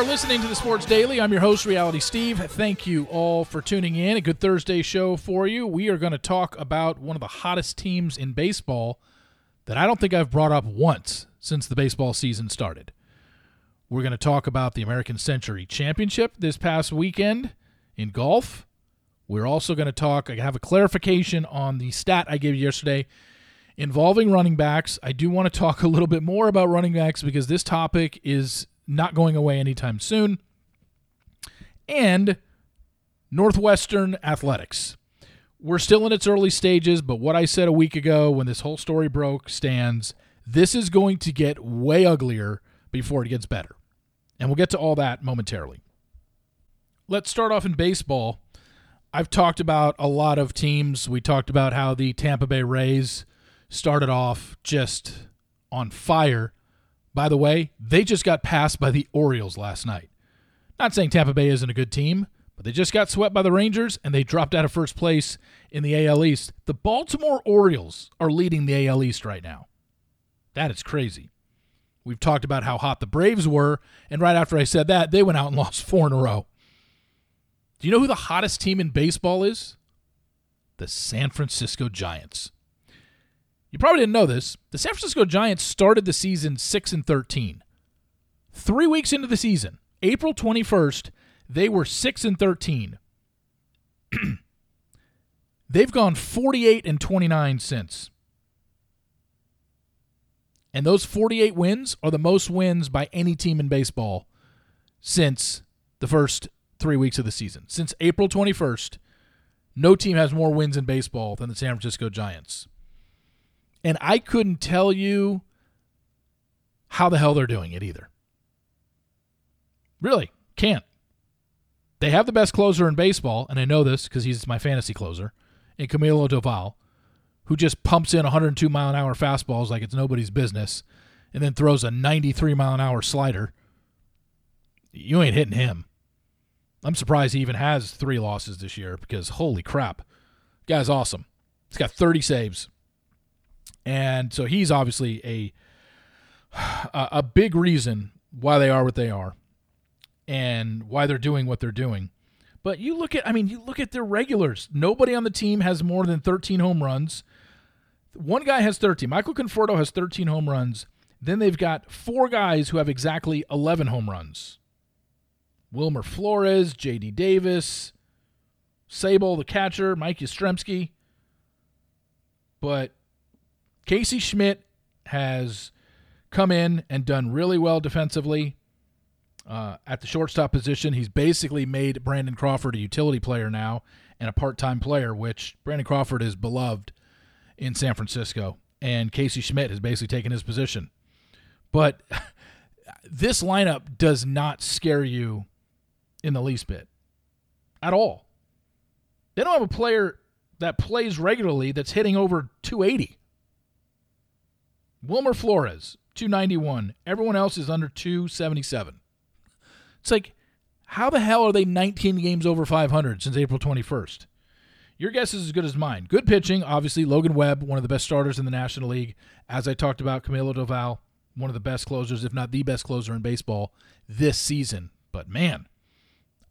are listening to the Sports Daily. I'm your host, Reality Steve. Thank you all for tuning in. A good Thursday show for you. We are going to talk about one of the hottest teams in baseball that I don't think I've brought up once since the baseball season started. We're going to talk about the American Century Championship this past weekend in golf. We're also going to talk, I have a clarification on the stat I gave you yesterday involving running backs. I do want to talk a little bit more about running backs because this topic is not going away anytime soon. And Northwestern Athletics. We're still in its early stages, but what I said a week ago when this whole story broke stands. This is going to get way uglier before it gets better. And we'll get to all that momentarily. Let's start off in baseball. I've talked about a lot of teams. We talked about how the Tampa Bay Rays started off just on fire. By the way, they just got passed by the Orioles last night. Not saying Tampa Bay isn't a good team, but they just got swept by the Rangers, and they dropped out of first place in the AL East. The Baltimore Orioles are leading the AL East right now. That is crazy. We've talked about how hot the Braves were, and right after I said that, they went out and lost four in a row. Do you know who the hottest team in baseball is? The San Francisco Giants. You probably didn't know this. The San Francisco Giants started the season 6-13. 3 weeks into the season, April 21st, they were 6-13. They've gone 48-29 since. And those 48 wins are the most wins by any team in baseball since the first 3 weeks of the season. Since April 21st, no team has more wins in baseball than the San Francisco Giants. And I couldn't tell you how the hell they're doing it either. Really, can't. They have the best closer in baseball, and I know this because he's my fantasy closer, and Camilo Doval, who just pumps in 102-mile-an-hour fastballs like it's nobody's business and then throws a 93-mile-an-hour slider. You ain't hitting him. I'm surprised he even has 3 losses this year because, holy crap, guy's awesome. He's got 30 saves. And so he's obviously a big reason why they are what they are and why they're doing what they're doing. But you look at their regulars. Nobody on the team has more than 13 home runs. One guy has 13. Michael Conforto has 13 home runs. Then they've got 4 guys who have exactly 11 home runs. Wilmer Flores, J.D. Davis, Sable, the catcher, Mike Yastrzemski. But Casey Schmidt has come in and done really well defensively at the shortstop position. He's basically made Brandon Crawford a utility player now and a part-time player, which Brandon Crawford is beloved in San Francisco, and Casey Schmidt has basically taken his position. But this lineup does not scare you in the least bit at all. They don't have a player that plays regularly that's hitting over 280. Wilmer Flores, 291. Everyone else is under 277. It's like, how the hell are they 19 games over 500 since April 21st? Your guess is as good as mine. Good pitching, obviously. Logan Webb, one of the best starters in the National League. As I talked about, Camilo Doval, one of the best closers, if not the best closer in baseball this season. But, man,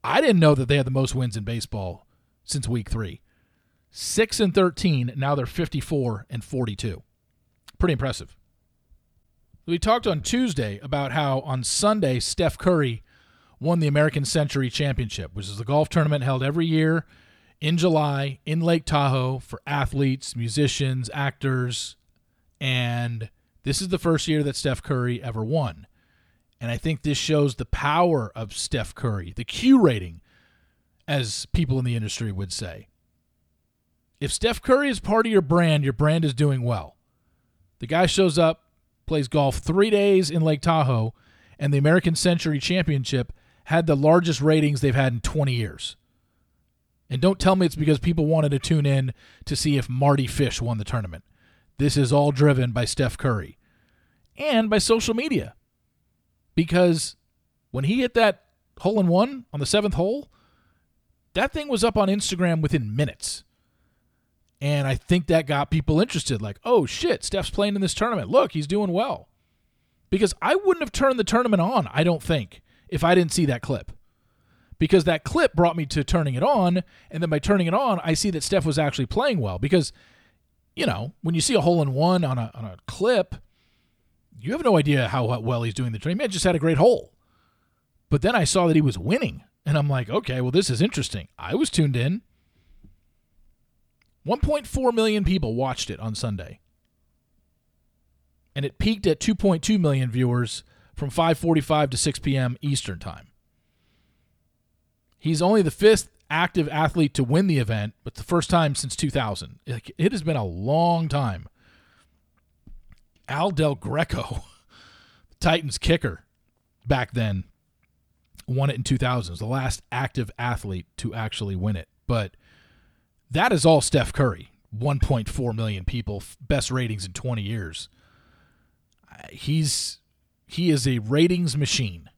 I didn't know that they had the most wins in baseball since week 3. 6-13, now they're 54-42. Pretty impressive. We talked on Tuesday about how on Sunday, Steph Curry won the American Century Championship, which is the golf tournament held every year in July in Lake Tahoe for athletes, musicians, actors, and this is the first year that Steph Curry ever won. And I think this shows the power of Steph Curry, the Q rating, as people in the industry would say. If Steph Curry is part of your brand is doing well. The guy shows up, plays golf 3 days in Lake Tahoe, and the American Century Championship had the largest ratings they've had in 20 years. And don't tell me it's because people wanted to tune in to see if Marty Fish won the tournament. This is all driven by Steph Curry and by social media. Because when he hit that hole-in-one on the 7th hole, that thing was up on Instagram within minutes. And I think that got people interested, like, oh, shit, Steph's playing in this tournament. Look, he's doing well. Because I wouldn't have turned the tournament on, I don't think, if I didn't see that clip. Because that clip brought me to turning it on, and then by turning it on, I see that Steph was actually playing well. Because, you know, when you see a hole-in-one on a clip, you have no idea how well he's doing the training. Man just had a great hole. But then I saw that he was winning, and I'm like, okay, well, this is interesting. I was tuned in. 1.4 million people watched it on Sunday. And it peaked at 2.2 million viewers from 5:45 to 6 p.m. Eastern Time. He's only the fifth active athlete to win the event, but the first time since 2000. It has been a long time. Al Del Greco, the Titans kicker back then, won it in 2000. It was the last active athlete to actually win it. But that is all Steph Curry. 1.4 million people, best ratings in 20 years. He is a ratings machine.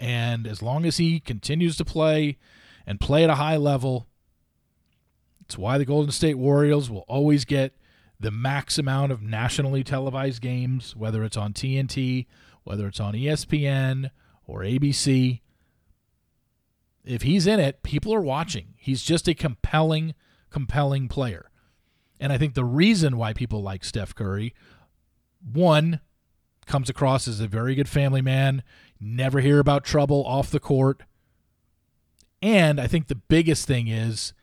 And as long as he continues to play and play at a high level, it's why the Golden State Warriors will always get the max amount of nationally televised games, whether it's on TNT, whether it's on ESPN or ABC. If he's in it, people are watching. He's just a compelling, compelling player. And I think the reason why people like Steph Curry, one, comes across as a very good family man, never hear about trouble off the court. And I think the biggest thing is,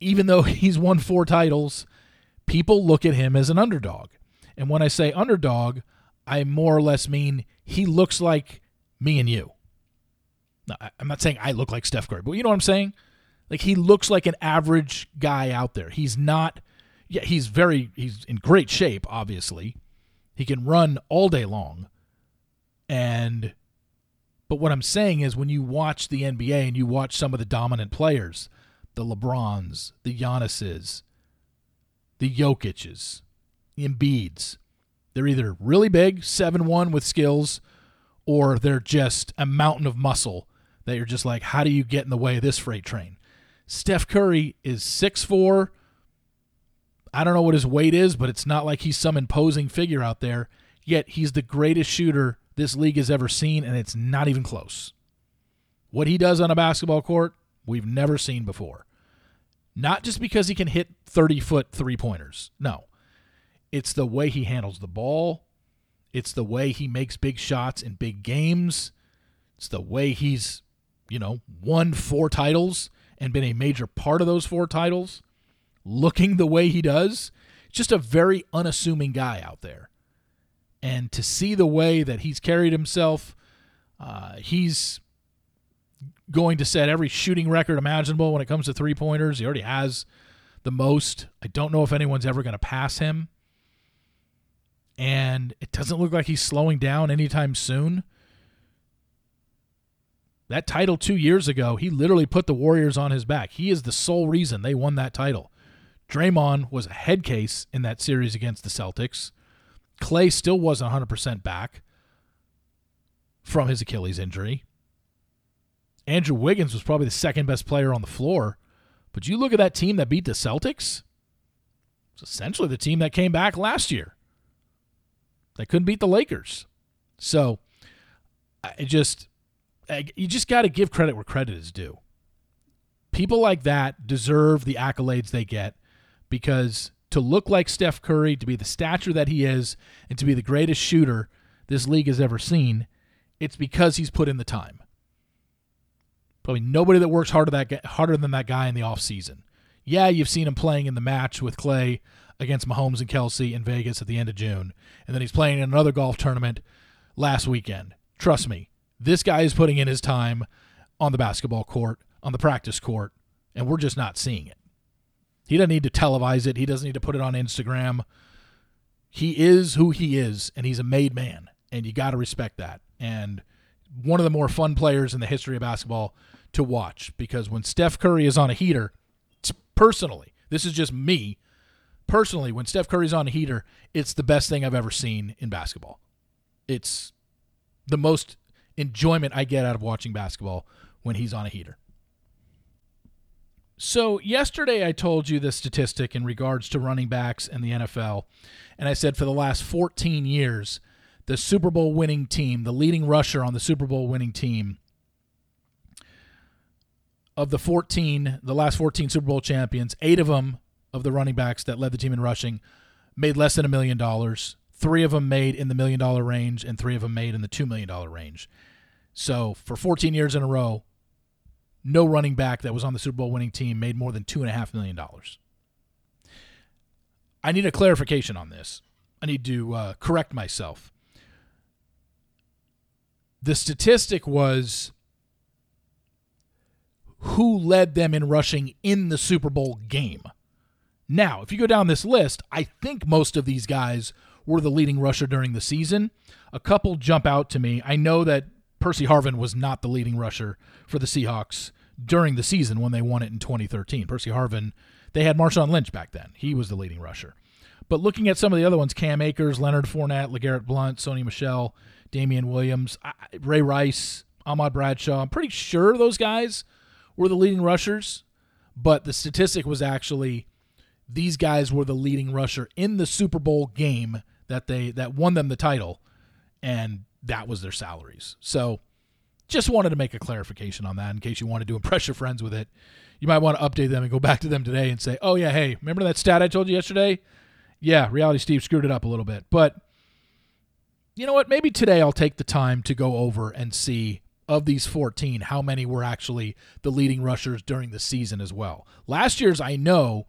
even though he's won 4 titles, people look at him as an underdog. And when I say underdog, I more or less mean he looks like me and you. Now, I'm not saying I look like Steph Curry, but you know what I'm saying? Like, he looks like an average guy out there. He's not, yeah, he's in great shape, obviously. He can run all day long. But what I'm saying is, when you watch the NBA and you watch some of the dominant players, the LeBrons, the Giannises, the Jokic's, the Embiid's, they're either really big, 7'1" with skills, or they're just a mountain of muscle that you're just like, how do you get in the way of this freight train? Steph Curry is 6'4". I don't know what his weight is, but it's not like he's some imposing figure out there. Yet he's the greatest shooter this league has ever seen, and it's not even close. What he does on a basketball court, we've never seen before. Not just because he can hit 30-foot three-pointers. No. It's the way he handles the ball. It's the way he makes big shots in big games. It's the way he's, you know, won 4 titles and been a major part of those 4 titles. Looking the way he does, just a very unassuming guy out there. And to see the way that he's carried himself, he's going to set every shooting record imaginable when it comes to three-pointers. He already has the most. I don't know if anyone's ever going to pass him. And it doesn't look like he's slowing down anytime soon. That title 2 years ago, he literally put the Warriors on his back. He is the sole reason they won that title. Draymond was a head case in that series against the Celtics. Klay still wasn't 100% back from his Achilles injury. Andrew Wiggins was probably the second best player on the floor. But you look at that team that beat the Celtics, it's essentially the team that came back last year. They couldn't beat the Lakers. So you just got to give credit where credit is due. People like that deserve the accolades they get, because to look like Steph Curry, to be the stature that he is, and to be the greatest shooter this league has ever seen, it's because he's put in the time. Probably nobody that works harder than that guy in the offseason. Yeah, you've seen him playing in the match with Klay against Mahomes and Kelsey in Vegas at the end of June, and then he's playing in another golf tournament last weekend. Trust me, this guy is putting in his time on the basketball court, on the practice court, and we're just not seeing it. He doesn't need to televise it. He doesn't need to put it on Instagram. He is who he is, and he's a made man, and you got to respect that. And one of the more fun players in the history of basketball to watch, because when Steph Curry is on a heater, personally, this is just me, personally, when Steph Curry's on a heater, it's the best thing I've ever seen in basketball. It's the most enjoyment I get out of watching basketball when he's on a heater. So yesterday I told you the statistic in regards to running backs in the NFL, and I said for the last 14 years, the Super Bowl winning team, the leading rusher on the Super Bowl winning team of the last 14 Super Bowl champions, 8 of them of the running backs that led the team in rushing made less than $1 million. 3 of them made in the $1 million range, and 3 of them made in the $2 million range. So for 14 years in a row, no running back that was on the Super Bowl winning team made more than $2.5 million. I need a clarification on this. I need to correct myself. The statistic was who led them in rushing in the Super Bowl game. Now, if you go down this list, I think most of these guys were the leading rusher during the season. A couple jump out to me. I know that Percy Harvin was not the leading rusher for the Seahawks during the season when they won it in 2013. Percy Harvin, they had Marshawn Lynch back then. He was the leading rusher. But looking at some of the other ones, Cam Akers, Leonard Fournette, LeGarrette Blount, Sony Michel, Damian Williams, Ray Rice, Ahmad Bradshaw. I'm pretty sure those guys were the leading rushers, but the statistic was actually these guys were the leading rusher in the Super Bowl game that won them the title, and that was their salaries. So just wanted to make a clarification on that in case you wanted to impress your friends with it. You might want to update them and go back to them today and say, oh, yeah, hey, remember that stat I told you yesterday? Yeah, Reality Steve screwed it up a little bit. But you know what? Maybe today I'll take the time to go over and see of these 14 how many were actually the leading rushers during the season as well. Last year's, I know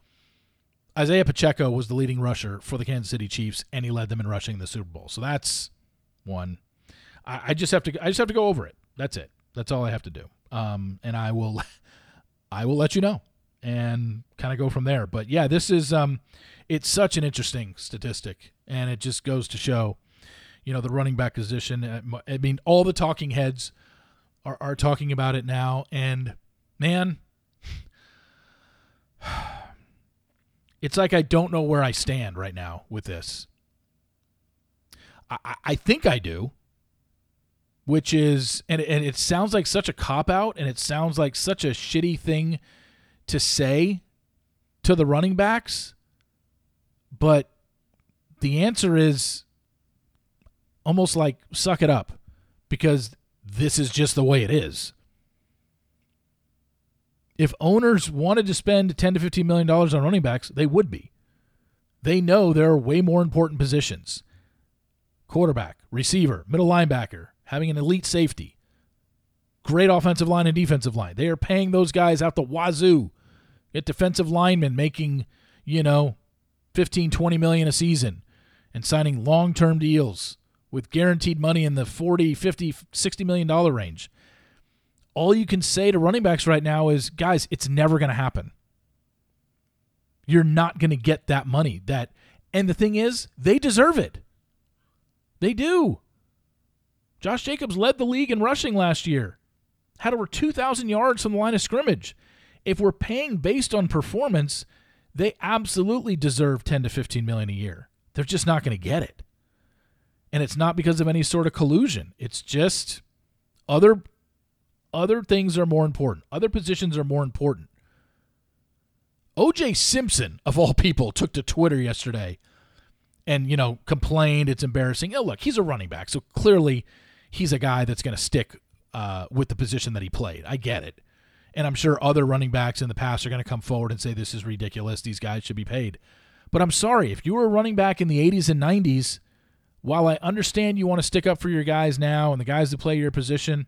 Isaiah Pacheco was the leading rusher for the Kansas City Chiefs, and he led them in rushing the Super Bowl. So that's one. I just have to go over it. That's it. That's all I have to do. And I will let you know and kind of go from there. But yeah, this is it's such an interesting statistic, and it just goes to show, you know, the running back position. I mean, all the talking heads are talking about it now, and man, it's like I don't know where I stand right now with this. I think I do, which is, and it sounds like such a cop-out, and it sounds like such a shitty thing to say to the running backs, but the answer is almost like suck it up, because this is just the way it is. If owners wanted to spend $10 to $15 million on running backs, they would be. They know there are way more important positions. Quarterback, receiver, middle linebacker, having an elite safety, great offensive line and defensive line. They are paying those guys out the wazoo. Get defensive linemen making, you know, $15-20 million a season and signing long-term deals with guaranteed money in the $40-50-60 million range. All you can say to running backs right now is, guys, it's never going to happen. You're not going to get that money. And the thing is, they deserve it. They do. Josh Jacobs led the league in rushing last year. Had over 2,000 yards from the line of scrimmage. If we're paying based on performance, they absolutely deserve $10 to $15 million a year. They're just not going to get it. And it's not because of any sort of collusion. It's just other things are more important. Other positions are more important. O.J. Simpson, of all people, took to Twitter yesterday and, you know, complained, it's embarrassing. Oh, look, he's a running back, so clearly he's a guy that's going to stick with the position that he played. I get it. And I'm sure other running backs in the past are going to come forward and say, this is ridiculous, these guys should be paid. But I'm sorry, if you were a running back in the 80s and 90s, while I understand you want to stick up for your guys now and the guys that play your position,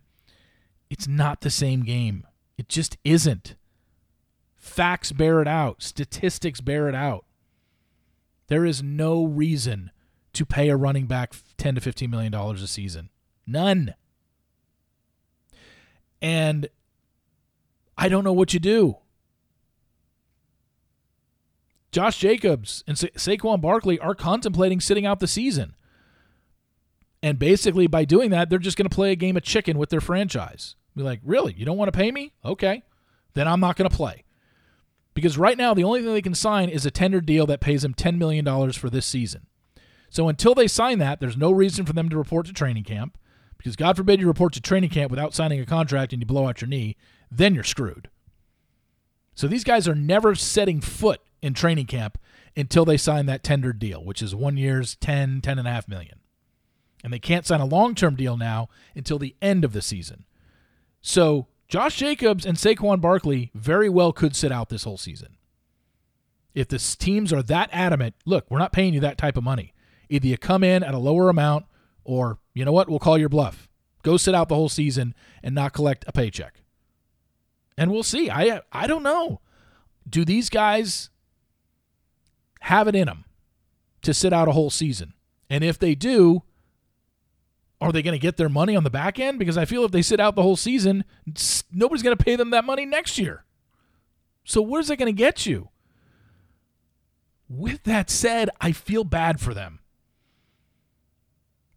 it's not the same game. It just isn't. Facts bear it out. Statistics bear it out. There is no reason to pay a running back $10 to $15 million a season. None. And I don't know what you do. Josh Jacobs and Saquon Barkley are contemplating sitting out the season. And basically by doing that, they're just going to play a game of chicken with their franchise. Be like, really? You don't want to pay me? Okay. Then I'm not going to play. Because right now, the only thing they can sign is a tender deal that pays them $10 million for this season. So until they sign that, there's no reason for them to report to training camp, because God forbid you report to training camp without signing a contract and you blow out your knee, then you're screwed. So these guys are never setting foot in training camp until they sign that tender deal, which is 1 year's $10, $10.5 million. And they can't sign a long-term deal now until the end of the season. So Josh Jacobs and Saquon Barkley very well could sit out this whole season. If the teams are that adamant, look, we're not paying you that type of money. Either you come in at a lower amount or, you know what, we'll call your bluff. Go sit out the whole season and not collect a paycheck. And we'll see. I don't know. Do these guys have it in them to sit out a whole season? And if they do, are they going to get their money on the back end? Because I feel if they sit out the whole season, nobody's going to pay them that money next year. So where's that going to get you? With that said, I feel bad for them.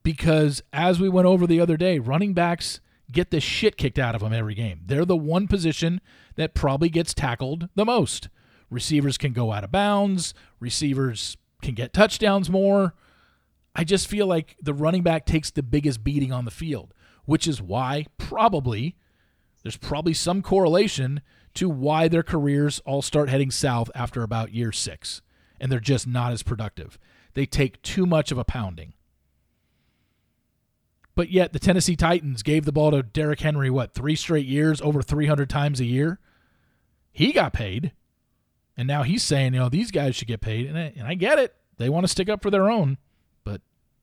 Because as we went over the other day, running backs get the shit kicked out of them every game. They're the one position that probably gets tackled the most. Receivers can go out of bounds. Receivers can get touchdowns more. I just feel like the running back takes the biggest beating on the field, which is why probably there's probably some correlation to why their careers all start heading south after about year 6, and they're just not as productive. They take too much of a pounding. But yet the Tennessee Titans gave the ball to Derrick Henry, 3 straight years, over 300 times a year? He got paid, and now he's saying, you know, these guys should get paid, and I get it. They want to stick up for their own.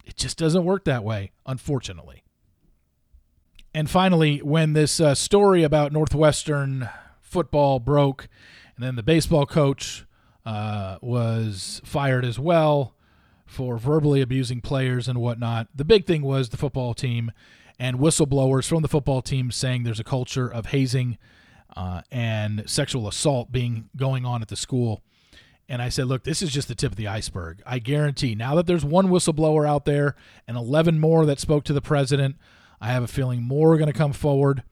It just doesn't work that way, unfortunately. And finally, when this story about Northwestern football broke, and then the baseball coach was fired as well for verbally abusing players and whatnot, the big thing was the football team and whistleblowers from the football team saying there's a culture of hazing and sexual assault going on at the school. And I said, look, this is just the tip of the iceberg. I guarantee now that there's one whistleblower out there and 11 more that spoke to the president, I have a feeling more are going to come forward.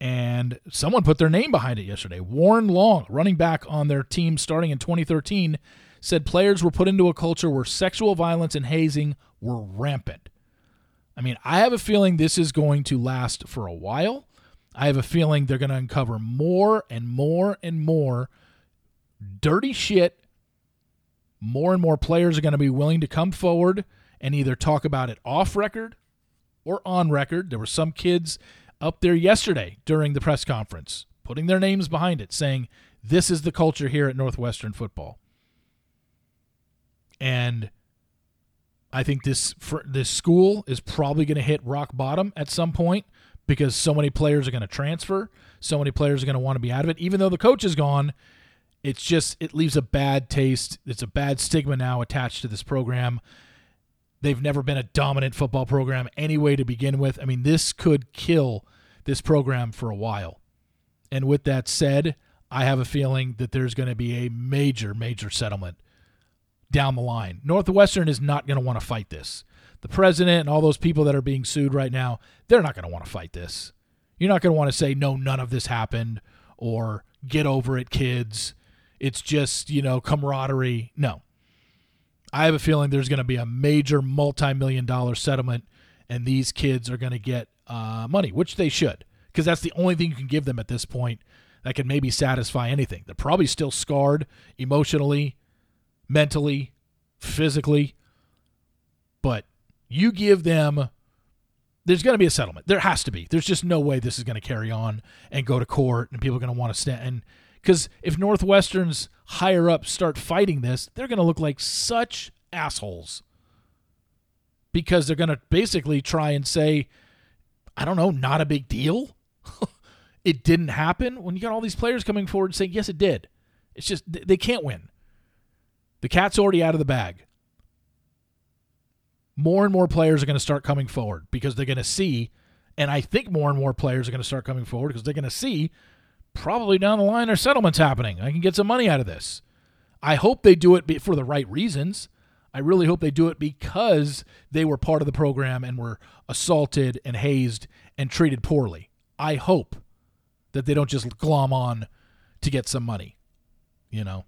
And someone put their name behind it yesterday. Warren Long, running back on their team starting in 2013, said players were put into a culture where sexual violence and hazing were rampant. I mean, I have a feeling this is going to last for a while. I have a feeling they're going to uncover more and more and more dirty shit. More and more players are going to be willing to come forward and either talk about it off record or on record. There were some kids up there yesterday during the press conference putting their names behind it, saying this is the culture here at Northwestern football. And I think this school is probably going to hit rock bottom at some point because so many players are going to transfer. So many players are going to want to be out of it, even though the coach is gone. It's just, it leaves a bad taste. It's a bad stigma now attached to this program. They've never been a dominant football program anyway to begin with. I mean, this could kill this program for a while. And with that said, I have a feeling that there's going to be a major, major settlement down the line. Northwestern is not going to want to fight this. The president and all those people that are being sued right now, they're not going to want to fight this. You're not going to want to say, no, none of this happened, or get over it, kids. It's just, you know, camaraderie. No. I have a feeling there's going to be a major multi-million-dollar settlement, and these kids are going to get money, which they should, because that's the only thing you can give them at this point that can maybe satisfy anything. They're probably still scarred emotionally, mentally, physically, but you give them, there's going to be a settlement. There has to be. There's just no way this is going to carry on and go to court, and people are going to want to stand. Because if Northwestern's higher up start fighting this, they're going to look like such assholes. Because they're going to basically try and say, I don't know, not a big deal. It didn't happen. When you got all these players coming forward saying, yes, it did. It's just, they can't win. The cat's already out of the bag. More and more players are going to start coming forward because they're going to see, and I think more and more players are going to start coming forward because they're going to see, probably down the line, are settlements happening. I can get some money out of this. I hope they do it for the right reasons. I really hope they do it because they were part of the program and were assaulted and hazed and treated poorly. I hope that they don't just glom on to get some money. You know,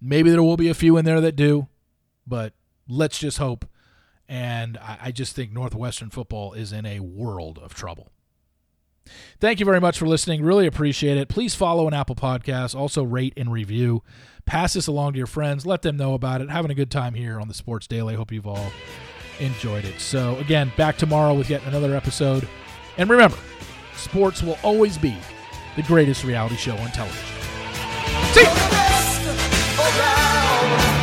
maybe there will be a few in there that do, but let's just hope. And I just think Northwestern football is in a world of trouble. Thank you very much for listening. Really appreciate it. Please follow on Apple Podcasts. Also rate and review. Pass this along to your friends. Let them know about it. Having a good time here on the Sports Daily. Hope you've all enjoyed it. So again, back tomorrow with yet another episode. And remember, sports will always be the greatest reality show on television. See you!